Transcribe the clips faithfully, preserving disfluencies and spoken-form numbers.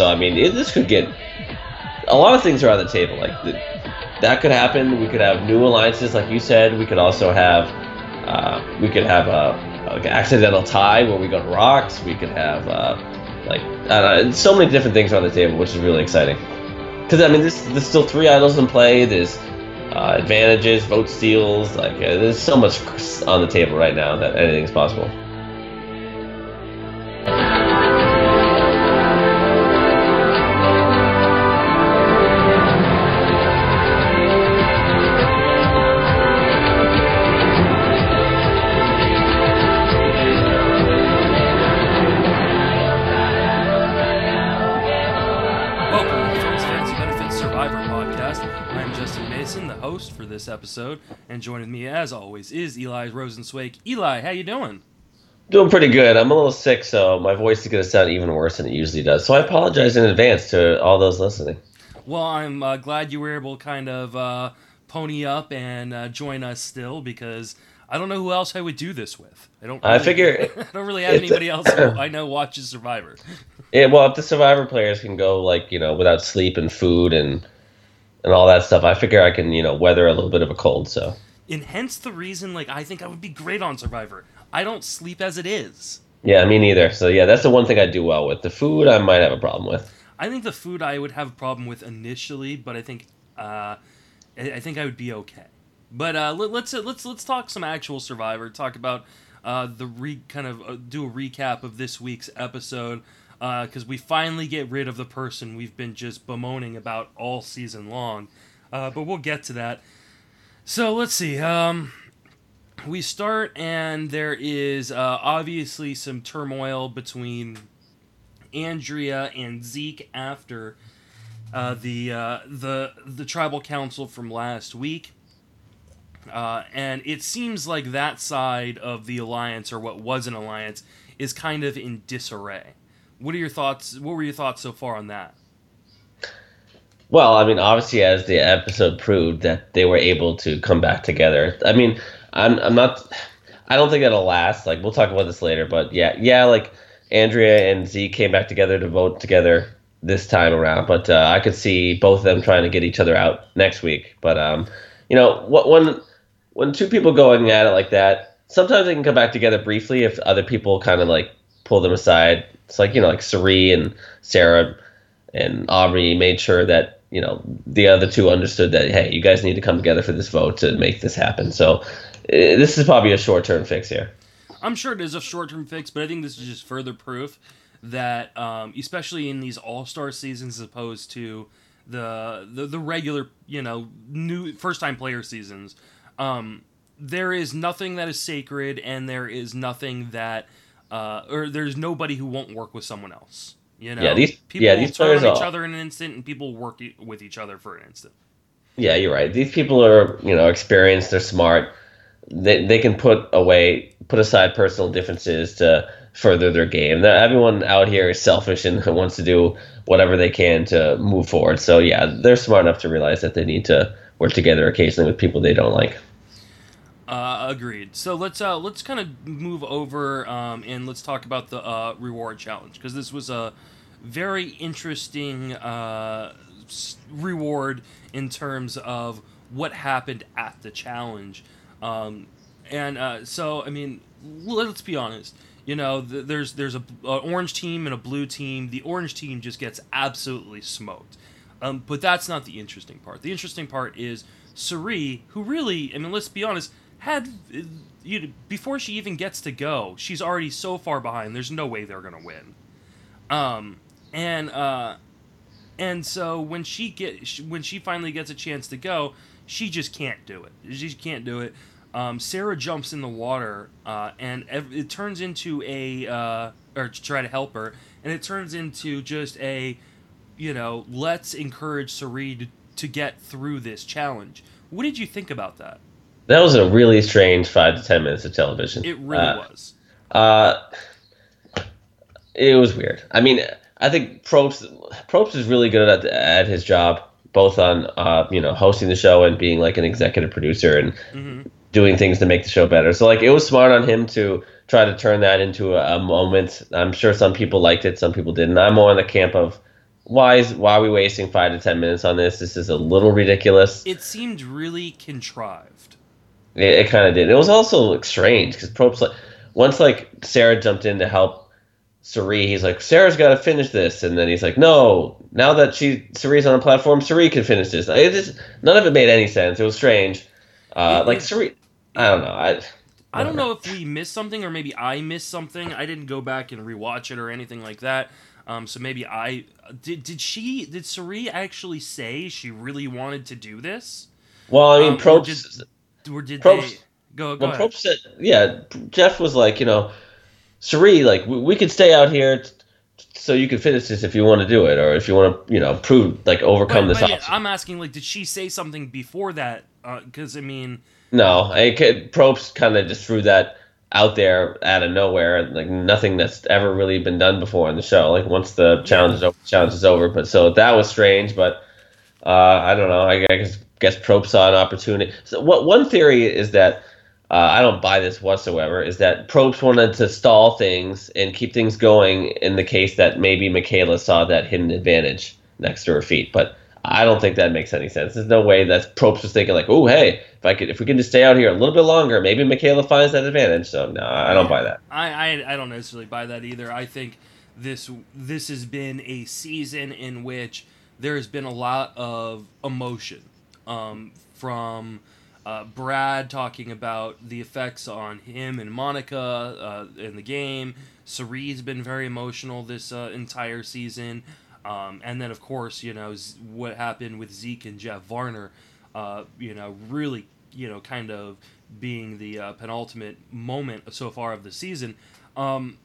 So, I mean, it, this could get... A lot of things are on the table. Like, the, that could happen. We could have new alliances, like you said. We could also have... Uh, we could have a, like an accidental tie where we go to rocks. We could have... Uh, Like, I don't know, so many different things on the table, which is really exciting. Because, I mean, there's, there's still three idols in play. There's uh, advantages, vote steals. Like, uh, there's so much on the table right now that anything's possible. Episode, and joining me as always is Eli Rosenzweig. Eli, how you doing? Doing pretty good. I'm a little sick, so my voice is going to sound even worse than it usually does. So I apologize in advance to all those listening. Well, I'm uh, glad you were able to kind of uh, pony up and uh, join us still, because I don't know who else I would do this with. I don't. Really, I figure I don't really have anybody else who I know watches Survivor. Yeah, well, if the Survivor players can go like you know without sleep and food and. and all that stuff, I figure I can, you know, weather a little bit of a cold, so. And hence the reason, like, I think I would be great on Survivor. I don't sleep as it is. Yeah, me neither. So, yeah, that's the one thing I do well with. The food, I might have a problem with. I think the food I would have a problem with initially, but I think uh, I think I would be okay. But uh, let's let's let's talk some actual Survivor, talk about uh, the re- kind of uh, do a recap of this week's episode. Because uh, we finally get rid of the person we've been just bemoaning about all season long. Uh, but we'll get to that. So let's see. Um, we start, and there is uh, obviously some turmoil between Andrea and Zeke after uh, the, uh, the, the tribal council from last week. Uh, and it seems like that side of the alliance, or what was an alliance, is kind of in disarray. What are your thoughts? What were your thoughts so far on that? Well, I mean, obviously, as the episode proved, that they were able to come back together. I mean, I'm I'm not. I don't think that'll last. Like, we'll talk about this later. But yeah, yeah, like Andrea and Zeke came back together to vote together this time around. But uh, I could see both of them trying to get each other out next week. But um, you know, what when when two people going at it like that, sometimes they can come back together briefly if other people kind of like pull them aside. It's like, you know, like Cirie and Sarah and Aubry made sure that, you know, the other two understood that, hey, you guys need to come together for this vote to make this happen. So uh, this is probably a short-term fix here. I'm sure it is a short-term fix, but I think this is just further proof that, um, especially in these all-star seasons as opposed to the the, the regular, you know, new first-time player seasons, um, there is nothing that is sacred and there is nothing that... Uh, or there's nobody who won't work with someone else. You know, yeah, these, people yeah, these turn on each all... other in an instant, and people work e- with each other for an instant. Yeah, you're right. These people are, you know, experienced. They're smart. They they can put away, put aside personal differences to further their game. Everyone out here is selfish and wants to do whatever they can to move forward. So yeah, they're smart enough to realize that they need to work together occasionally with people they don't like. Uh, agreed. So let's uh, let's kind of move over um, and let's talk about the uh, reward challenge, because this was a very interesting uh, reward in terms of what happened at the challenge. Um, and uh, so, I mean, let's be honest. You know, th- there's there's a, a orange team and a blue team. The orange team just gets absolutely smoked. Um, but that's not the interesting part. The interesting part is Cirie, who really, I mean, let's be honest. Had you know, before she even gets to go, she's already so far behind. There's no way they're gonna win, um, and uh, and so when she get when she finally gets a chance to go, she just can't do it. She can't do it. Um, Sarah jumps in the water, uh, and it turns into a uh, or to try to help her, and it turns into just a, you know, let's encourage Cirie to, to get through this challenge. What did you think about that? That was a really strange five to ten minutes of television. It really uh, was. Uh, it was weird. I mean, I think Probst, Probst is really good at at his job, both on uh, you know hosting the show and being like an executive producer and mm-hmm. doing things to make the show better. So like it was smart on him to try to turn that into a, a moment. I'm sure some people liked it, some people didn't. I'm more in the camp of why is why are we wasting five to ten minutes on this? This is a little ridiculous. It seemed really contrived. It, it kind of did. It was also like, strange because Probst, like, once like Sarah jumped in to help Cirie, he's like, Sarah's got to finish this, and then he's like, no, now that she Cerie's on a platform, Cirie can finish this. It just, none of it made any sense. It was strange. Uh, it, like Cirie, I don't know. I. I don't know if we missed something or maybe I missed something. I didn't go back and rewatch it or anything like that. Um, so maybe I did. Did she? Did Cirie actually say she really wanted to do this? Well, I mean, um, Probst. Or did, or did Probst, they go? go well, ahead. Probst said, yeah. Jeff was like, you know, Cirie, like we, we could stay out here, t- so you could finish this if you want to do it, or if you want to, you know, prove like overcome but, this but obstacle. I'm asking, like, did she say something before that? Because uh, I mean. No, I could, Probst kind of just threw that out there out of nowhere, like nothing that's ever really been done before on the show. Like once the challenge is over, the challenge is over. But so that was strange. But uh, I don't know. I, I guess, guess Probst saw an opportunity. So what one theory is that uh, I don't buy this whatsoever is that Probst wanted to stall things and keep things going in the case that maybe Michaela saw that hidden advantage next to her feet, but. I don't think that makes any sense. There's no way that Probst was thinking like, "Oh, hey, if I could, if we can just stay out here a little bit longer, maybe Michaela finds that advantage." So no, I don't buy that. I, I, I don't necessarily buy that either. I think this this has been a season in which there has been a lot of emotion um, from uh, Brad talking about the effects on him and Monica uh, in the game. Cerie's been very emotional this uh, entire season. Um, and then, of course, you know, Z- what happened with Zeke and Jeff Varner, uh, you know, really, you know, kind of being the uh, penultimate moment so far of the season. Um,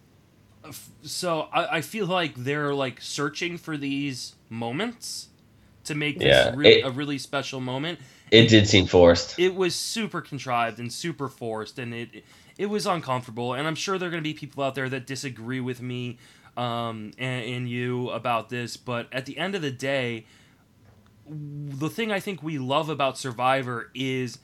f- so I-, I feel like they're, like, searching for these moments to make this yeah, re- it, a really special moment. It, it did seem forced. It was super contrived and super forced, and it it was uncomfortable. And I'm sure there are going to be people out there that disagree with me. Um, and, and you about this, but at the end of the day, the thing I think we love about Survivor is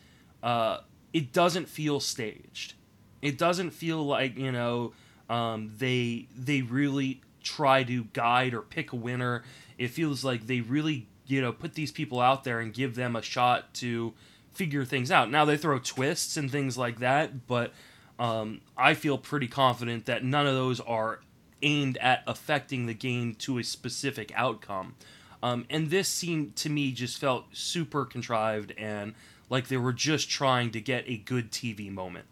uh, it doesn't feel staged. It doesn't feel like, you know, um, they they really try to guide or pick a winner. It feels like they really, you know, put these people out there and give them a shot to figure things out. Now they throw twists and things like that, but um, I feel pretty confident that none of those are aimed at affecting the game to a specific outcome. Um, and this seemed, to me, just felt super contrived and like they were just trying to get a good T V moment.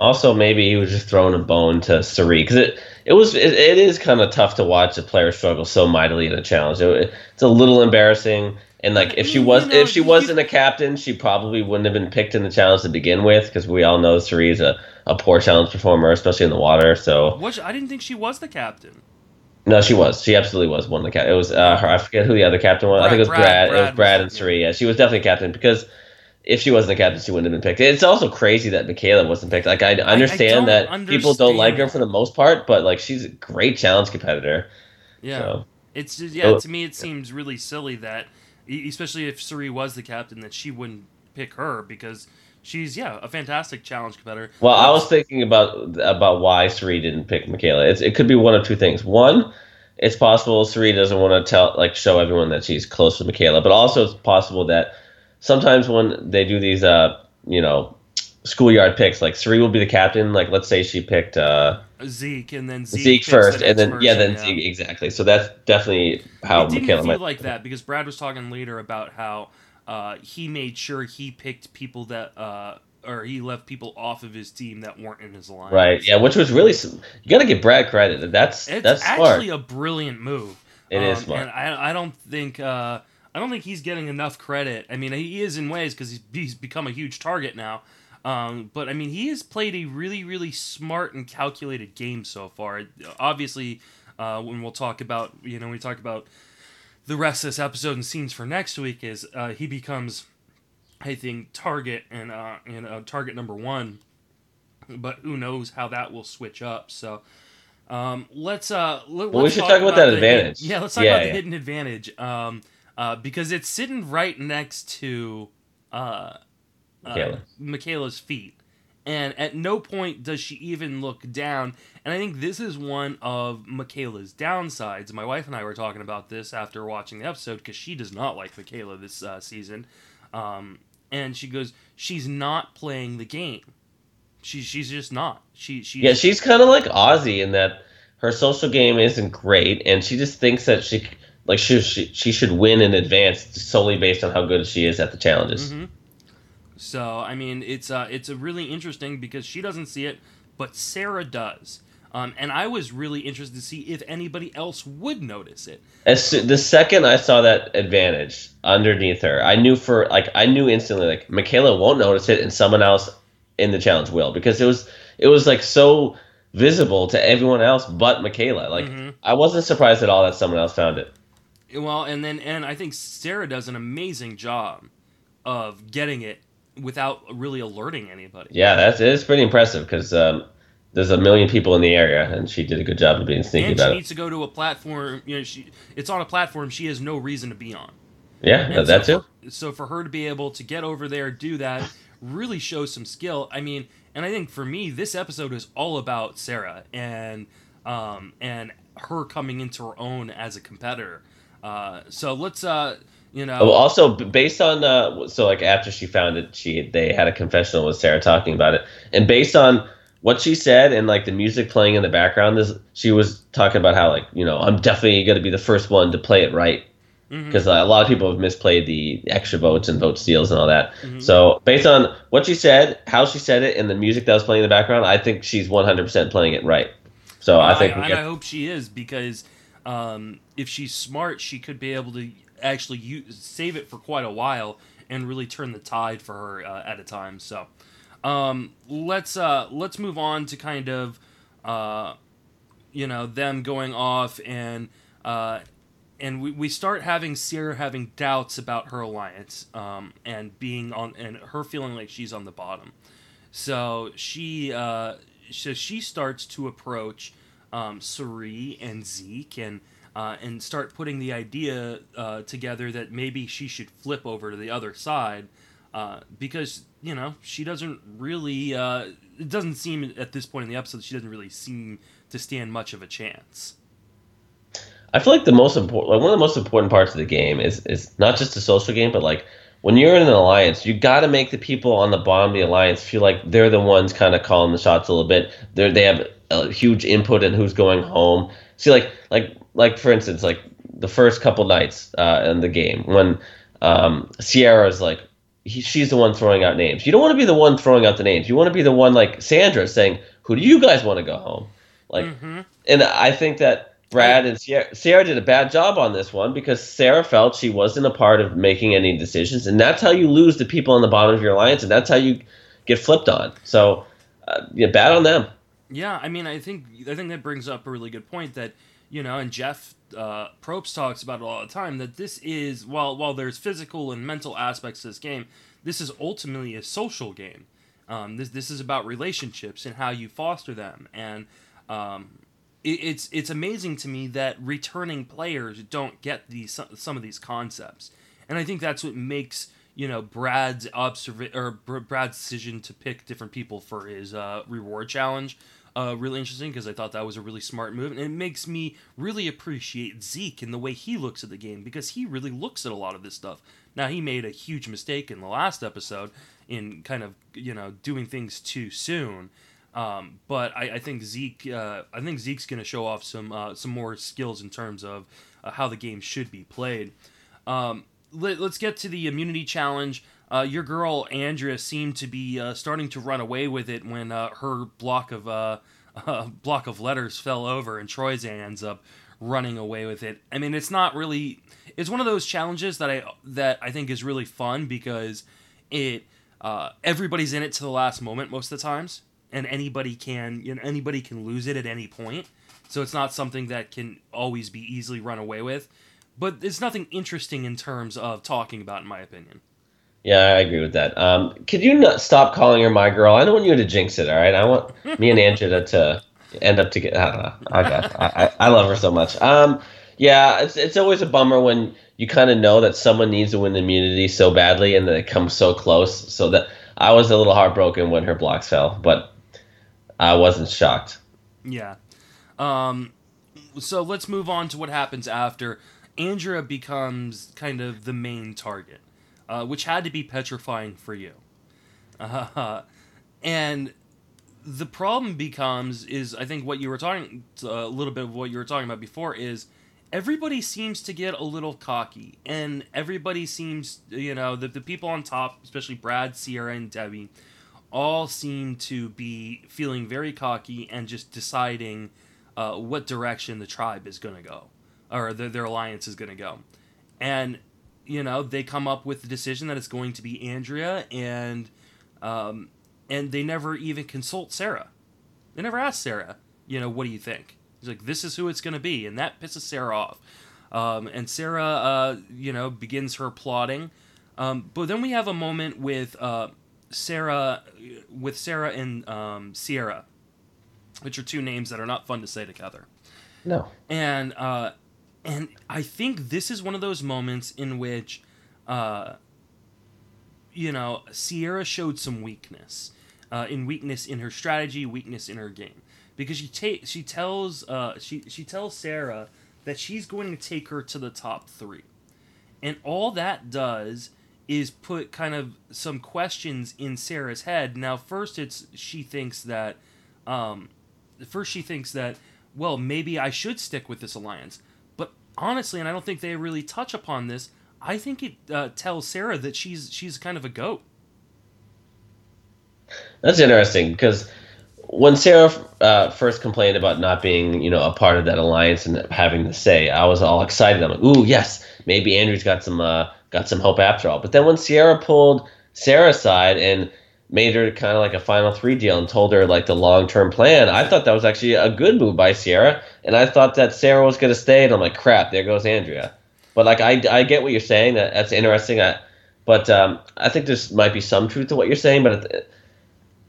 Also, maybe he was just throwing a bone to Cirie, because it, it was it, it is kind of tough to watch a player struggle so mightily in a challenge. It, it's a little embarrassing, and like if she was you know, if she wasn't you, a captain, she probably wouldn't have been picked in the challenge to begin with, because we all know Cerie's a, a poor challenge performer, especially in the water. So what, I didn't think she was the captain. No, she was. She absolutely was one of the captain. It was uh, her. I forget who the other captain was. Brad, I think it was Brad. Brad, Brad it was Brad was, and Cirie. Yeah, she was definitely captain, because if she wasn't the captain, she wouldn't have been picked. It's also crazy that Michaela wasn't picked. Like, I understand I, I that understand. people don't like her for the most part, but, like, she's a great challenge competitor. Yeah. So. It's just, yeah, so, to me, it yeah. seems really silly that, especially if Cirie was the captain, that she wouldn't pick her, because she's, yeah, a fantastic challenge competitor. Well, I was thinking about about why Cirie didn't pick Michaela. It's, it could be one of two things. One, it's possible Cirie doesn't want to tell, like, show everyone that she's close to Michaela, but also it's possible that sometimes when they do these, uh, you know, schoolyard picks, like Cirie will be the captain. Like, let's say she picked uh, Zeke, and then Zeke, Zeke first, the and then person, yeah, then yeah. Zeke exactly. So that's definitely how Michaela. It didn't feel like that, because Brad was talking later about how uh, he made sure he picked people that, uh, or he left people off of his team that weren't in his line. Right. Yeah, which was really you got to give Brad credit. That's it's that's actually smart. a brilliant move. It um, is smart. And I I don't think. Uh, I don't think he's getting enough credit. I mean, he is in ways, because he's, he's become a huge target now. Um, but, I mean, he has played a really, really smart and calculated game so far. Obviously, uh, when we'll talk about, you know, when we talk about the rest of this episode and scenes for next week, is uh, he becomes, I think, target and uh, and uh, target number one. But who knows how that will switch up, so... Um, let's, uh, let, well, let's we should talk, talk about, about that the, advantage. Yeah, let's talk yeah, about yeah. the hidden advantage. Um... Uh, because it's sitting right next to uh, uh, Michaela. Michaela's feet. And at no point does she even look down. And I think this is one of Michaela's downsides. My wife and I were talking about this after watching the episode, because she does not like Michaela this uh, season. Um, and she goes, she's not playing the game. She, she's just not. She, she Yeah, just, she's kind of like Ozzy in that her social game isn't great, and she just thinks that she like she she, she should win in advance solely based on how good she is at the challenges. Mm-hmm. So, I mean, it's uh, it's a really interesting, because she doesn't see it, but Sarah does. Um, and I was really interested to see if anybody else would notice it. As the second I saw that advantage underneath her, I knew for like I knew instantly like Michaela won't notice it, and someone else in the challenge will, because it was it was like so visible to everyone else but Michaela. Like, mm-hmm. I wasn't surprised at all that someone else found it. Well, and then and I think Sarah does an amazing job of getting it without really alerting anybody. Yeah, that's it is pretty impressive, because um, there's a million people in the area, and she did a good job of being sneaky about it. And she needs to go to a platform. You know, she it's on a platform she has no reason to be on. Yeah, and that so, too. So for her to be able to get over there, do that, really shows some skill. I mean, and I think for me, this episode is all about Sarah and um, and her coming into her own as a competitor. Uh, so let's, uh, you know. Oh, also, based on, uh, so like after she found it, she they had a confessional with Sarah talking about it. And based on what she said and like the music playing in the background, this, she was talking about how like, you know, I'm definitely going to be the first one to play it right. Because mm-hmm. uh, a lot of people have misplayed the extra votes and vote steals and all that. Mm-hmm. So based on what she said, how she said it, and the music that was playing in the background, I think she's one hundred percent playing it right. So I, I think... And I hope she is, because um, if she's smart, she could be able to actually use, save it for quite a while and really turn the tide for her uh, at a time. So um, let's uh, let's move on to kind of, uh, you know, them going off and... Uh, And we, we start having Sierra having doubts about her alliance, um, and being on and her feeling like she's on the bottom. So she uh, so she starts to approach um, Cirie and Zeke and uh, and start putting the idea uh, together that maybe she should flip over to the other side, uh, because you know she doesn't really uh, it doesn't seem at this point in the episode she doesn't really seem to stand much of a chance. I feel like the most important, like one of the most important parts of the game is is not just the social game, but like when you're in an alliance, you got to make the people on the bottom of the alliance feel like they're the ones kind of calling the shots a little bit. They they have a huge input in who's going home. See, like like like for instance, like the first couple nights uh, in the game when um, Sierra's like he, she's the one throwing out names. You don't want to be the one throwing out the names. You want to be the one like Sandra saying, "Who do you guys want to go home?" Like, mm-hmm. and I think that. Brad and Sierra, Sierra did a bad job on this one, because Sarah felt she wasn't a part of making any decisions, and that's how you lose the people on the bottom of your alliance, and that's how you get flipped on. So, uh, yeah, bad on them. Yeah, I mean, I think I think that brings up a really good point that, you know, and Jeff uh, Probst talks about it all the time, that this is, while while there's physical and mental aspects to this game, this is ultimately a social game. Um, this this is about relationships and how you foster them, and um, It's it's amazing to me that returning players don't get these some of these concepts, and I think that's what makes you know Brad's observa- or Brad's decision to pick different people for his uh, reward challenge uh, really interesting, because I thought that was a really smart move, and it makes me really appreciate Zeke and the way he looks at the game, because he really looks at a lot of this stuff. Now, he made a huge mistake in the last episode in kind of you know doing things too soon. Um, but I, I think Zeke, uh, I think Zeke's going to show off some uh, some more skills in terms of uh, how the game should be played. Um, let, let's get to the immunity challenge. Uh, your girl Andrea seemed to be uh, starting to run away with it when uh, her block of uh, uh, block of letters fell over, and Troyzan ends up running away with it. I mean, it's not really. It's one of those challenges that I that I think is really fun, because it uh, everybody's in it to the last moment most of the times. And anybody can, you know, anybody can lose it at any point. So it's not something that can always be easily run away with. But it's nothing interesting in terms of talking about, in my opinion. Yeah, I agree with that. Um, could you not stop calling her my girl? I don't want you to jinx it, all right? I want me and Angela to end up together. I don't know. I, got, I, I love her so much. Um, yeah, it's it's always a bummer when you kind of know that someone needs to win the immunity so badly and that it comes so close. So that I was a little heartbroken when her blocks fell, but I wasn't shocked. Yeah. Um, so let's move on to what happens after. Andrea becomes kind of the main target, uh, which had to be petrifying for you. Uh, and the problem becomes is, I think what you were talking, uh, a little bit of what you were talking about before is everybody seems to get a little cocky, and everybody seems, you know, the, the people on top, especially Brad, Sierra, and Debbie, all seem to be feeling very cocky and just deciding uh, what direction the tribe is going to go, or the, their alliance is going to go. And, you know, they come up with the decision that it's going to be Andrea, and um, and they never even consult Sarah. They never ask Sarah, you know, what do you think? He's like, this is who it's going to be, and that pisses Sarah off. Um, and Sarah, uh, you know, begins her plotting. Um, but then we have a moment with uh, Sarah with Sarah and um, Sierra, which are two names that are not fun to say together. No. And uh, and I think this is one of those moments in which, uh, you know, Sierra showed some weakness, uh, in weakness in her strategy, weakness in her game, because she ta- she tells uh, she she tells Sarah that she's going to take her to the top three, and all that does is put kind of some questions in Sarah's head. Now, first it's she thinks that, um, first she thinks that. well, maybe I should stick with this alliance. But honestly, and I don't think they really touch upon this, I think it uh, tells Sarah that she's she's kind of a goat. That's interesting, because when Sarah uh, first complained about not being, you know, a part of that alliance and having the say, I was all excited. I'm like, ooh, yes, maybe Andrew's got some uh, got some hope after all. But then when Sierra pulled Sarah aside and made her kind of like a final three deal and told her like the long-term plan, I thought that was actually a good move by Sierra, and I thought that Sarah was going to stay, and I'm like, crap, there goes Andrea. But like, I, I get what you're saying. That, that's interesting. I, but um, I think there's might be some truth to what you're saying, but it,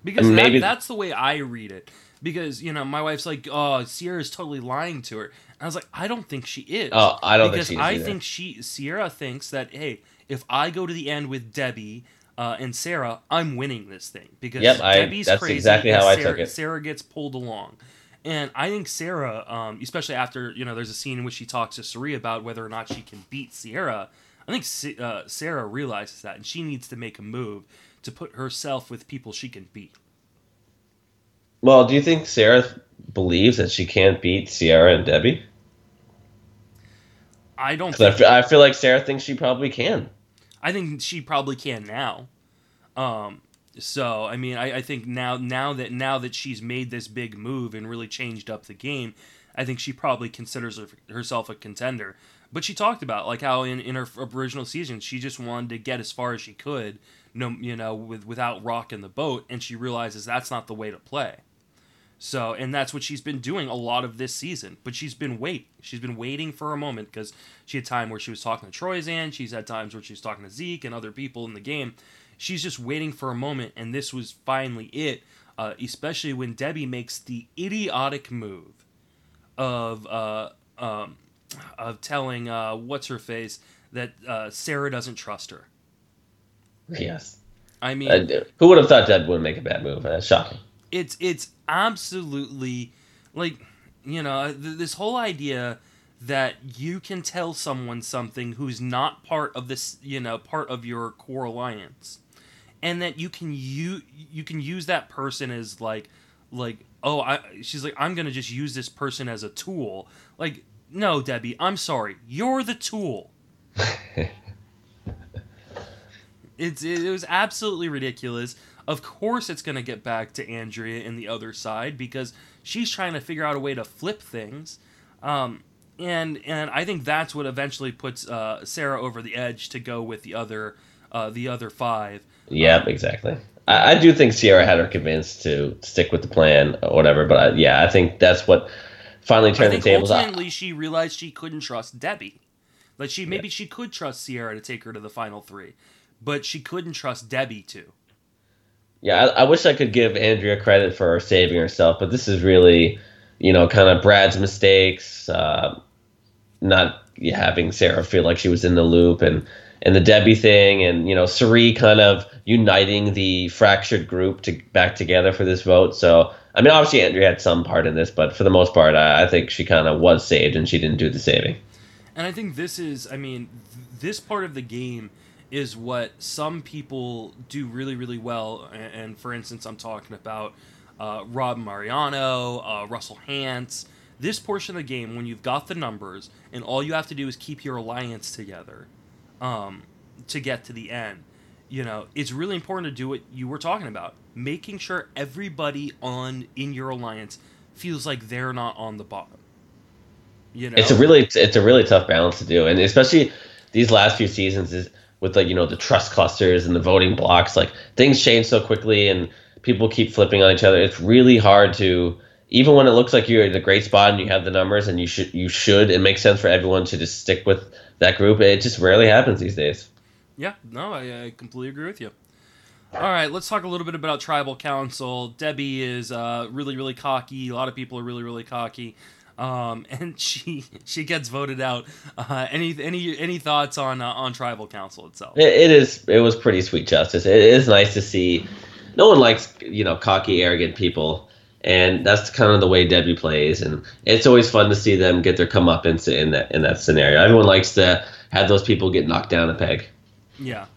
because maybe that, that's the way I read it. Because, you know, my wife's like, oh, Sierra's totally lying to her. And I was like, I don't think she is. Oh, I don't because think she is I either. think she, Sierra thinks that, hey, if I go to the end with Debbie, Uh, and Sarah, I'm winning this thing because yep, Debbie's I, that's crazy. Exactly how Sarah, I took it. Sarah gets pulled along, and I think Sarah, um, especially after, you know, there's a scene in which she talks to Cirie about whether or not she can beat Sierra. I think uh, Sarah realizes that, and she needs to make a move to put herself with people she can beat. Well, do you think Sarah believes that she can't beat Sierra and Debbie? I don't. Think I, feel, I feel like Sarah thinks she probably can. I think she probably can now. Um, so, I mean, I, I think now now that now that she's made this big move and really changed up the game, I think she probably considers her, herself a contender. But she talked about like how in, in her original season, she just wanted to get as far as she could, no, you know, with, without rocking the boat. And she realizes that's not the way to play. So, and that's what she's been doing a lot of this season. But she's been wait, she's been waiting for a moment, because she had time where she was talking to Troyzan. She's had times where she was talking to Zeke and other people in the game. She's just waiting for a moment, and this was finally it. Uh, especially when Debbie makes the idiotic move of uh, um, of telling uh, what's her face that uh, Sarah doesn't trust her. Yes, I mean, uh, who would have thought Debbie would make a bad move? That's shocking. It's it's absolutely, like, you know, th- this whole idea that you can tell someone something who's not part of this, you know, part of your core alliance, and that you can you you can use that person as like like oh I she's like I'm gonna just use this person as a tool. Like, no, Debbie, I'm sorry, you're the tool. it's it, it was absolutely ridiculous. Of course it's going to get back to Andrea and the other side, because she's trying to figure out a way to flip things. Um, and and I think that's what eventually puts uh, Sarah over the edge to go with the other uh, the other five. Yeah, um, exactly. I, I do think Sierra had her convinced to stick with the plan or whatever, but I, yeah, I think that's what finally turned the tables. Ultimately, I, she realized she couldn't trust Debbie. Like she Maybe yeah. she could trust Sierra to take her to the final three, but she couldn't trust Debbie to. Yeah, I, I wish I could give Andrea credit for saving herself, but this is really, you know, kind of Brad's mistakes, uh, not having Sarah feel like she was in the loop, and and the Debbie thing, and, you know, Cirie kind of uniting the fractured group to back together for this vote. So, I mean, obviously Andrea had some part in this, but for the most part, I, I think she kind of was saved, and she didn't do the saving. And I think this is, I mean, th- this part of the game is what some people do really, really well. And, and for instance, I'm talking about uh, Rob Mariano, uh, Russell Hantz. This portion of the game, when you've got the numbers, and all you have to do is keep your alliance together um, to get to the end, you know, it's really important to do what you were talking about, making sure everybody on in your alliance feels like they're not on the bottom. You know, it's a really it's a really tough balance to do, and especially these last few seasons is with, like, you know, the trust clusters and the voting blocks, like, things change so quickly and people keep flipping on each other. It's really hard to. Even when it looks like you're in a great spot and you have the numbers and you should, you should, it makes sense for everyone to just stick with that group. It just rarely happens these days. Yeah, no, I, I completely agree with you. All right, let's talk a little bit about Tribal Council. Debbie is uh, really, really cocky. A lot of people are really, really cocky, um, and she she gets voted out. Uh, any any any thoughts on uh, on Tribal Council itself? It, it is it was pretty sweet justice. It is nice to see. No one likes, you know, cocky, arrogant people. And that's kind of the way Debbie plays, and it's always fun to see them get their comeuppance in that in that scenario. Everyone likes to have those people get knocked down a peg. Yeah,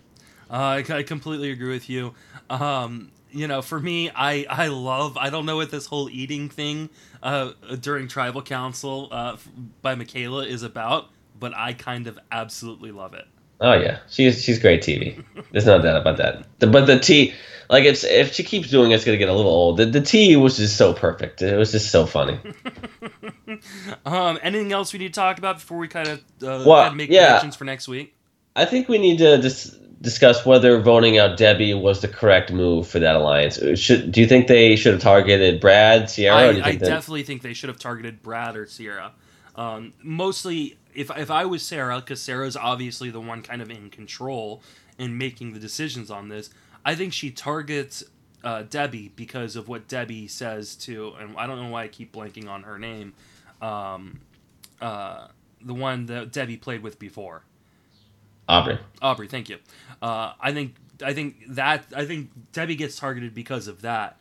uh, I, I completely agree with you. Um, you know, for me, I, I love, I don't know what this whole eating thing uh, during Tribal Council uh, by Michaela is about, but I kind of absolutely love it. Oh yeah, she's she's great T V. There's no doubt about that. The, but the tea, like it's if she keeps doing it, it's gonna get a little old. The, the tea was just so perfect. It was just so funny. um, anything else we need to talk about before we kind of uh, well, kind of make yeah. predictions for next week? I think we need to dis- discuss whether voting out Debbie was the correct move for that alliance. Should do you think they should have targeted Brad, Sierra? I, or do you I think definitely they... think they should have targeted Brad or Sierra. Um, mostly. If if I was Sarah, because Sarah's obviously the one kind of in control and making the decisions on this, I think she targets uh, Debbie because of what Debbie says to, and I don't know why I keep blanking on her name, um, uh, the one that Debbie played with before. Aubry. Aubry, thank you. Uh, I think I think that I think Debbie gets targeted because of that.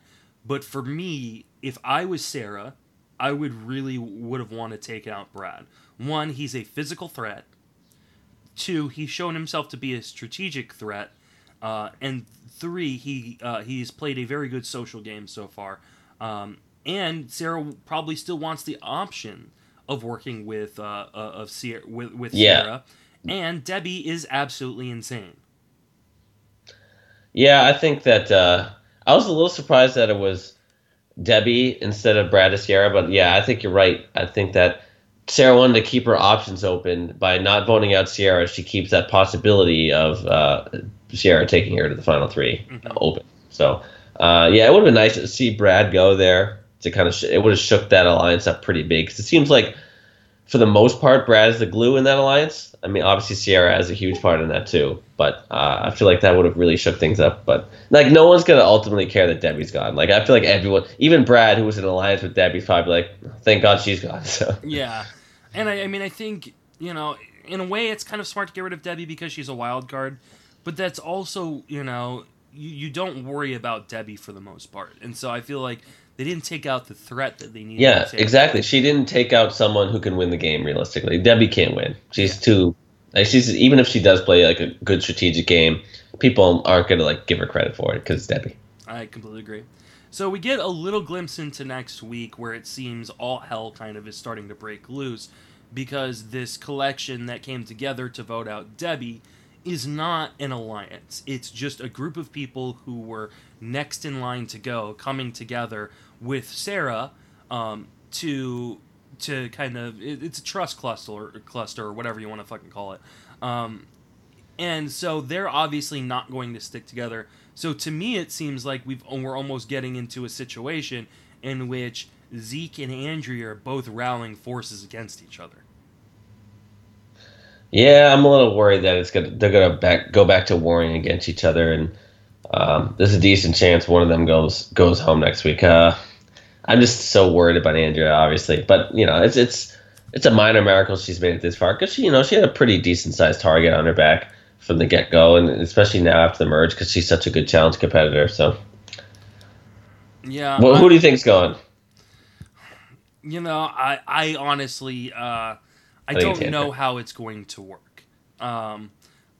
But for me, if I was Sarah, I would really would have wanted to take out Brad. One, he's a physical threat. Two, he's shown himself to be a strategic threat. Uh, and three, he uh, he's played a very good social game so far. Um, and Sarah probably still wants the option of working with uh, of Sierra, with, with yeah. Sarah. And Debbie is absolutely insane. Yeah, I think that uh, I was a little surprised that it was Debbie instead of Brad or Sierra. But yeah, I think you're right. I think that Sarah wanted to keep her options open. By not voting out Sierra, she keeps that possibility of uh, Sierra taking her to the final three mm-hmm. open. So, uh, yeah, it would have been nice to see Brad go there. To kind of sh- it would have shook that alliance up pretty big. Because it seems like, for the most part, Brad is the glue in that alliance. I mean, obviously Sierra has a huge part in that too. But uh, I feel like that would have really shook things up. But like, no one's gonna ultimately care that Debbie's gone. Like, I feel like everyone, even Brad, who was in an alliance with Debbie, is probably like, thank God she's gone. So yeah. And I, I mean, I think, you know, in a way it's kind of smart to get rid of Debbie because she's a wild card, but that's also, you know, you, you don't worry about Debbie for the most part. And so I feel like they didn't take out the threat that they needed. Yeah, to take exactly. Out. She didn't take out someone who can win the game realistically. Debbie can't win. She's yeah. too, like, she's, even if she does play like a good strategic game, people aren't going to like give her credit for it because it's Debbie. I completely agree. So we get a little glimpse into next week where it seems all hell kind of is starting to break loose because this collection that came together to vote out Debbie is not an alliance. It's just a group of people who were next in line to go coming together with Sarah um, to to kind of... It, it's a trust cluster or, cluster or whatever you want to fucking call it. Um, and so they're obviously not going to stick together. So to me, it seems like we've, we're almost getting into a situation in which Zeke and Andrea are both rallying forces against each other. Yeah, I'm a little worried that it's gonna they're gonna back, go back to warring against each other, and um, there's a decent chance one of them goes goes home next week. Uh, I'm just so worried about Andrea, obviously, but you know, it's it's it's a minor miracle she's made it this far because she you know she had a pretty decent sized target on her back. from the get-go, and especially now after the merge, because she's such a good challenge competitor. So, yeah. Well, I, who do you think's going? You know, I, I honestly, uh, I, I don't know how it's going to work. Um,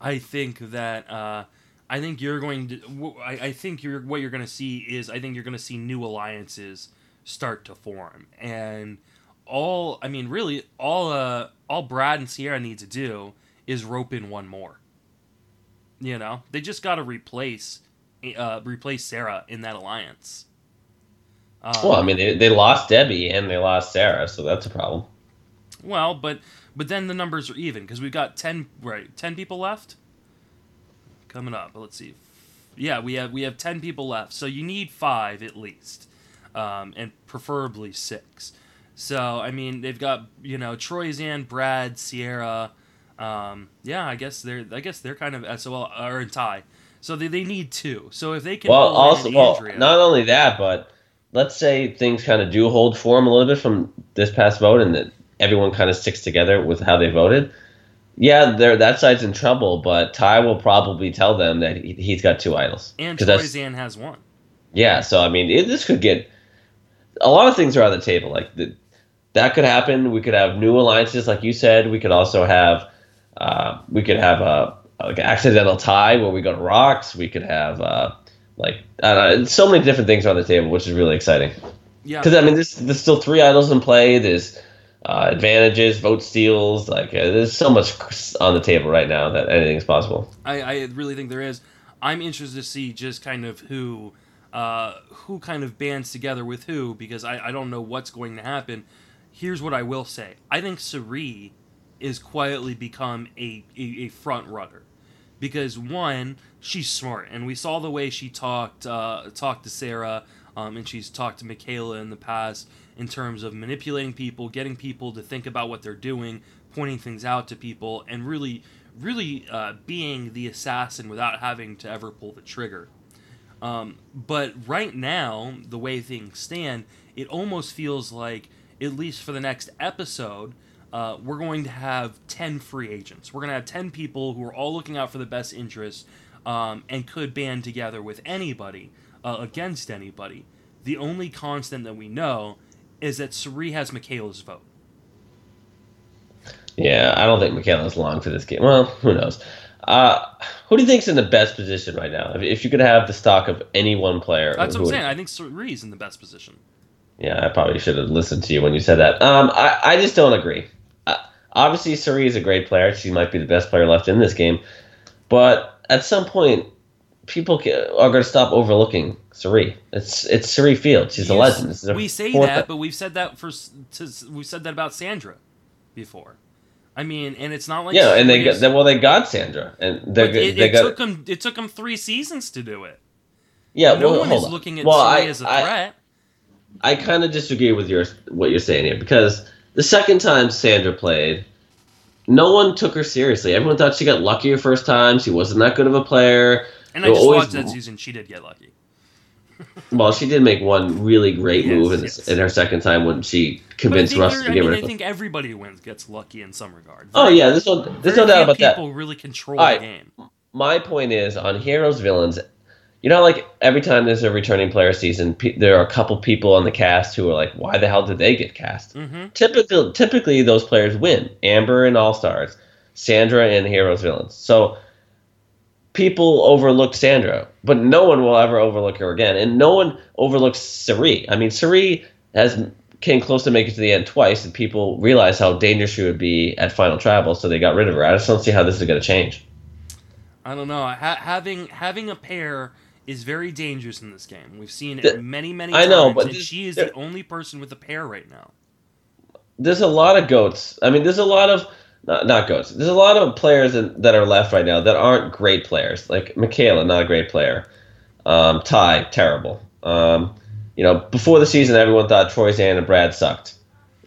I think that, uh, I think you're going to, I, I think you're what you're going to see is, I think you're going to see new alliances start to form, and all, I mean, really, all, uh, all Brad and Sierra need to do is rope in one more. You know, they just got to replace, uh, replace Sarah in that alliance. Um, well, I mean, they, they lost Debbie and they lost Sarah, so that's a problem. Well, but but then the numbers are even, because we've got ten right ten people left coming up. Let's see, yeah, we have we have ten people left, so you need five at least, um, and preferably six. So I mean, they've got, you know, Troyzan, Brad, Sierra. Um, yeah, I guess they're I guess they're kind of S O L or in tie. So they they need two. So if they can, well, also, well, Andrea, not only that, but let's say things kind of do hold form a little bit from this past vote, and that everyone kind of sticks together with how they voted. Yeah, they're, that side's in trouble, but Tai will probably tell them that he, he's got two idols. And Troyzan has one. Yeah, so, I mean, it, this could get... A lot of things are on the table. Like the, that could happen. We could have new alliances, like you said. We could also have... Uh, we could have a, like an accidental tie where we go to rocks. We could have... Uh, Like, I don't know, so many different things are on the table, which is really exciting. Yeah. Because, I mean, there's, there's still three idols in play. There's uh, advantages, vote steals. Like, uh, there's so much on the table right now that anything's possible. I, I really think there is. I'm interested to see just kind of who uh, who kind of bands together with who, because I, I don't know what's going to happen. Here's what I will say. I think Cirie is quietly become a, a, a front runner. Because, one, she's smart, and we saw the way she talked uh, talked to Sarah, um, and she's talked to Michaela in the past in terms of manipulating people, getting people to think about what they're doing, pointing things out to people, and really really uh, being the assassin without having to ever pull the trigger. Um, but right now, the way things stand, it almost feels like, at least for the next episode... Uh, we're going to have ten free agents. We're going to have ten people who are all looking out for the best interest, um, and could band together with anybody, uh, against anybody. The only constant that we know is that Cirie has Michaela's vote. Yeah, I don't think Michaela's long for this game. Well, who knows? Uh, who do you think's in the best position right now? If, if you could have the stock of any one player... That's what I'm saying. Would... I think Cirie's in the best position. Yeah, I probably should have listened to you when you said that. Um, I, I just don't agree. Obviously, Cirie is a great player. She might be the best player left in this game. But at some point, people can, are going to stop overlooking Cirie. It's it's Cirie Field. She's yes, a legend. This is we say that, th- but we've said that for to, we've said that about Sandra before. I mean, and it's not like yeah, Cirie's, and they got, well, they got Sandra, and they, but it, they it got, took them it took them three seasons to do it. Yeah, no well, one is on. looking at well, Cirie I, as a threat. I, I kind of disagree with your what you're saying here, because the second time Sandra played, no one took her seriously. Everyone thought she got lucky her first time. She wasn't that good of a player. And they I just always... watched that season. She did get lucky. Well, she did make one really great yes, move in, yes. in her second time when she convinced Russell to give her. I mean, I think everybody wins gets lucky in some regard. Oh, right? yeah. There's no, there's no doubt about people that. People really control right, the game. My point is, on Heroes, Villains, you know, like every time there's a returning player season, pe- there are a couple people on the cast who are like, why the hell did they get cast? Mm-hmm. Typically, typically, those players win. Amber in All-Stars, Sandra in Heroes Villains. So people overlooked Sandra, but no one will ever overlook her again. And no one overlooks Cirie. I mean, Cirie has came close to making it to the end twice, and people realized how dangerous she would be at Final Tribal, so they got rid of her. I just don't see how this is going to change. I don't know. Ha- having having a pair... is very dangerous in this game. We've seen it many, many times. I know, but this, she is the only person with a pair right now. There's a lot of goats. I mean, there's a lot of not, not goats. There's a lot of players in, that are left right now that aren't great players. Like Michaela, not a great player. Um, Tai, terrible. Um, you know, before the season, everyone thought Troyzan and Brad sucked.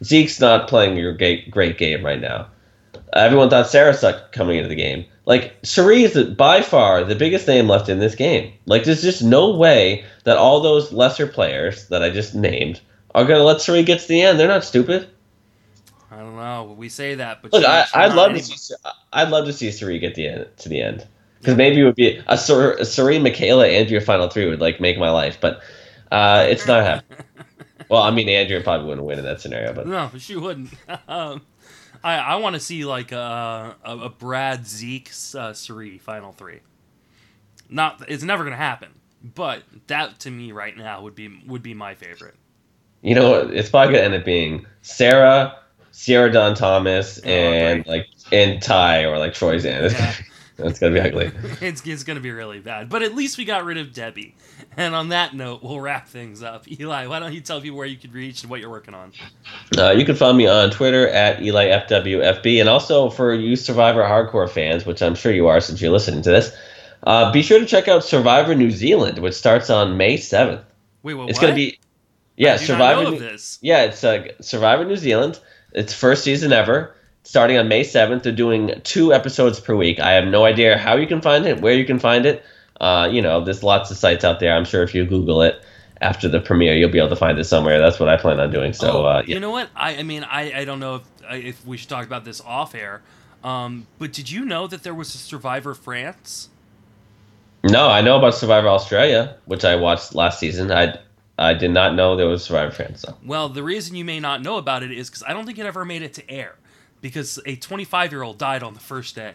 Zeke's not playing your great, great game right now. Everyone thought Sarah sucked coming into the game. Like, Cirie is the, by far the biggest name left in this game. Like, there's just no way that all those lesser players that I just named are going to let Cirie get to the end. They're not stupid. I don't know. We say that, but look, I, I'd love anybody. to see. I'd love to see Cirie get the end, to the end, because maybe it would be a, a Cirie, Michaela, Andrea final three would like make my life, but uh, it's not happening. Well, I mean, Andrea probably wouldn't win in that scenario, but no, she wouldn't. um, I I want to see like a a, a Brad Zeke uh, Cirie final three. Not it's never gonna happen, but that to me right now would be would be my favorite. You know, it's probably gonna end up being Sarah, Sierra Don Thomas, and oh, like and Tai or like Troyzan. Yeah. It's gonna be ugly. It's it's gonna be really bad. But at least we got rid of Debbie. And on that note, we'll wrap things up. Eli, why don't you tell people where you can reach and what you're working on? Uh, you can find me on Twitter at Eli F W F B, and also for you Survivor hardcore fans, which I'm sure you are since you're listening to this. Uh, be sure to check out Survivor New Zealand, which starts on May seventh. Wait, what? It's going to be yeah, I do Survivor. Not know of this. Yeah, it's uh, Survivor New Zealand. It's first season ever, starting on May seventh. They're doing two episodes per week. I have no idea how you can find it, where you can find it. Uh, you know, there's lots of sites out there. I'm sure if you Google it after the premiere, you'll be able to find it somewhere. That's what I plan on doing. So, oh, uh, yeah. You know what? I, I mean, I, I don't know if if we should talk about this off air, um, but did you know that there was a Survivor France? No, I know about Survivor Australia, which I watched last season. I I did not know there was Survivor France. So. Well, the reason you may not know about it is because I don't think it ever made it to air, because a twenty-five-year-old died on the first day.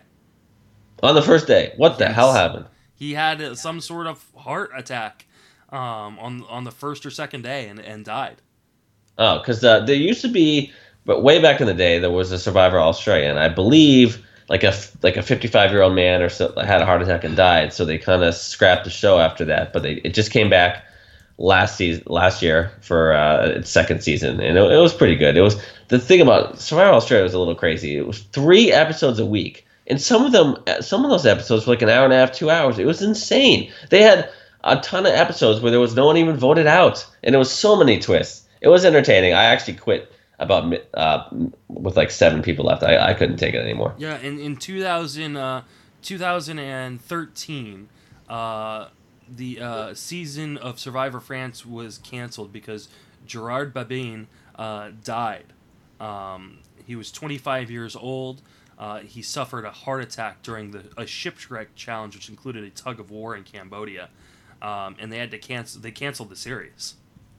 On the first day? What the yes. hell happened? He had uh, some sort of heart attack um, on on the first or second day and, and died. Oh, because uh, there used to be, but way back in the day, there was a Survivor Australia, and I believe... Like a like a fifty-five-year-old man or so had a heart attack and died, so they kind of scrapped the show after that. But they it just came back last season, last year for uh, its second season, and it, it was pretty good. It was the thing about Survivor Australia was a little crazy. It was three episodes a week, and some of them, some of those episodes were like an hour and a half, two hours. It was insane. They had a ton of episodes where there was no one even voted out, and it was so many twists. It was entertaining. I actually quit. About uh, with like seven people left, I, I couldn't take it anymore. Yeah, in in two thousand, uh, twenty thirteen, uh, the uh, season of Survivor France was canceled because Gerard Babine uh, died. Um, he was twenty-five years old. Uh, he suffered a heart attack during the a shipwreck challenge, which included a tug of war in Cambodia, um, and they had to cancel. They canceled the series.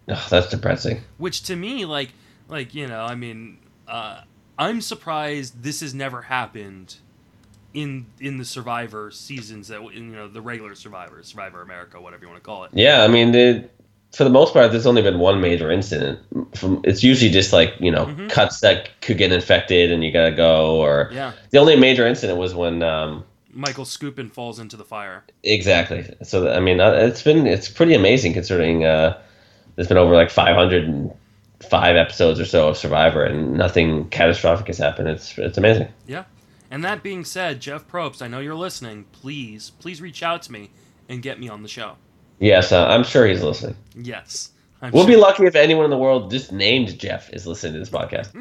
Oh, that's depressing. Which to me, like. Like, you know, I mean, uh, I'm surprised this has never happened in in the Survivor seasons, that you know, the regular Survivor, Survivor America, whatever you want to call it. Yeah, I mean, they, for the most part, there's only been one major incident. From It's usually just like, you know, mm-hmm. cuts that could get infected and you got to go. Or yeah. The only major incident was when... Um, Michael Skupin falls into the fire. Exactly. So, I mean, it's been it's pretty amazing considering uh, there's been over like five hundred... And, five episodes or so of Survivor and nothing catastrophic has happened. It's it's amazing. Yeah. And that being said, Jeff Probst, I know you're listening. Please, please reach out to me and get me on the show. Yes, uh, I'm sure he's listening. Yes. I'm we'll sure. be lucky if anyone in the world just named Jeff is listening to this podcast.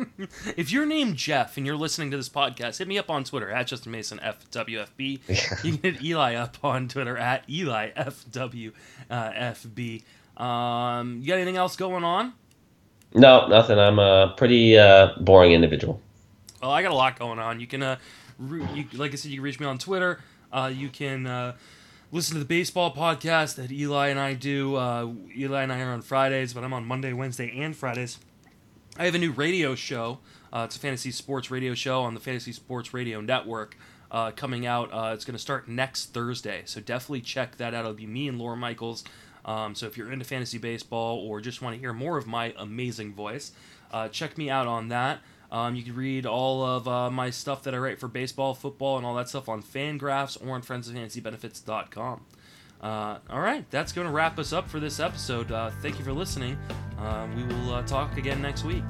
If you're named Jeff and you're listening to this podcast, hit me up on Twitter at Justin Mason F W F B. You can hit Eli up on Twitter at Eli F W F B. Um, you got anything else going on? No, nothing. I'm a pretty uh, boring individual. Well, I got a lot going on. You can, uh, re- you, like I said, you can reach me on Twitter. Uh, you can uh, listen to the baseball podcast that Eli and I do. Uh, Eli and I are on Fridays, but I'm on Monday, Wednesday, and Fridays. I have a new radio show. Uh, it's a fantasy sports radio show on the Fantasy Sports Radio Network uh, coming out. Uh, it's going to start next Thursday, so definitely check that out. It'll be me and Lawr Michaels. Um, so if you're into fantasy baseball or just want to hear more of my amazing voice, uh, check me out on that. Um, you can read all of uh, my stuff that I write for baseball, football, and all that stuff on Fangraphs or on friends of fantasy benefits dot com. Uh, all right, that's going to wrap us up for this episode. Uh, thank you for listening. Uh, we will uh, talk again next week.